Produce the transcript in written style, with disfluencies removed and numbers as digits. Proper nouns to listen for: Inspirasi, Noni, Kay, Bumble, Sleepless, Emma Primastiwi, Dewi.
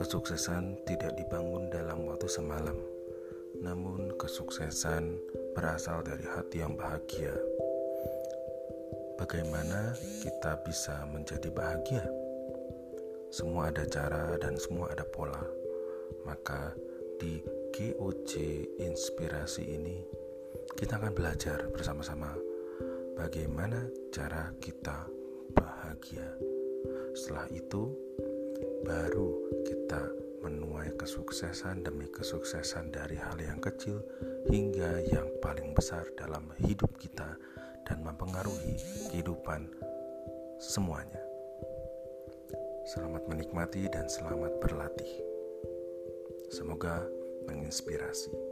Kesuksesan tidak dibangun dalam waktu semalam, namun kesuksesan berasal dari hati yang bahagia. Bagaimana kita bisa menjadi bahagia? Semua ada cara dan semua ada pola. Maka di GOC Inspirasi ini kita akan belajar bersama-sama bagaimana cara kita bahagia. Setelah itu baru kita menuai kesuksesan demi kesuksesan dari hal yang kecil hingga yang paling besar dalam hidup kita dan mempengaruhi kehidupan semuanya. Selamat menikmati dan selamat berlatih. Semoga menginspirasi.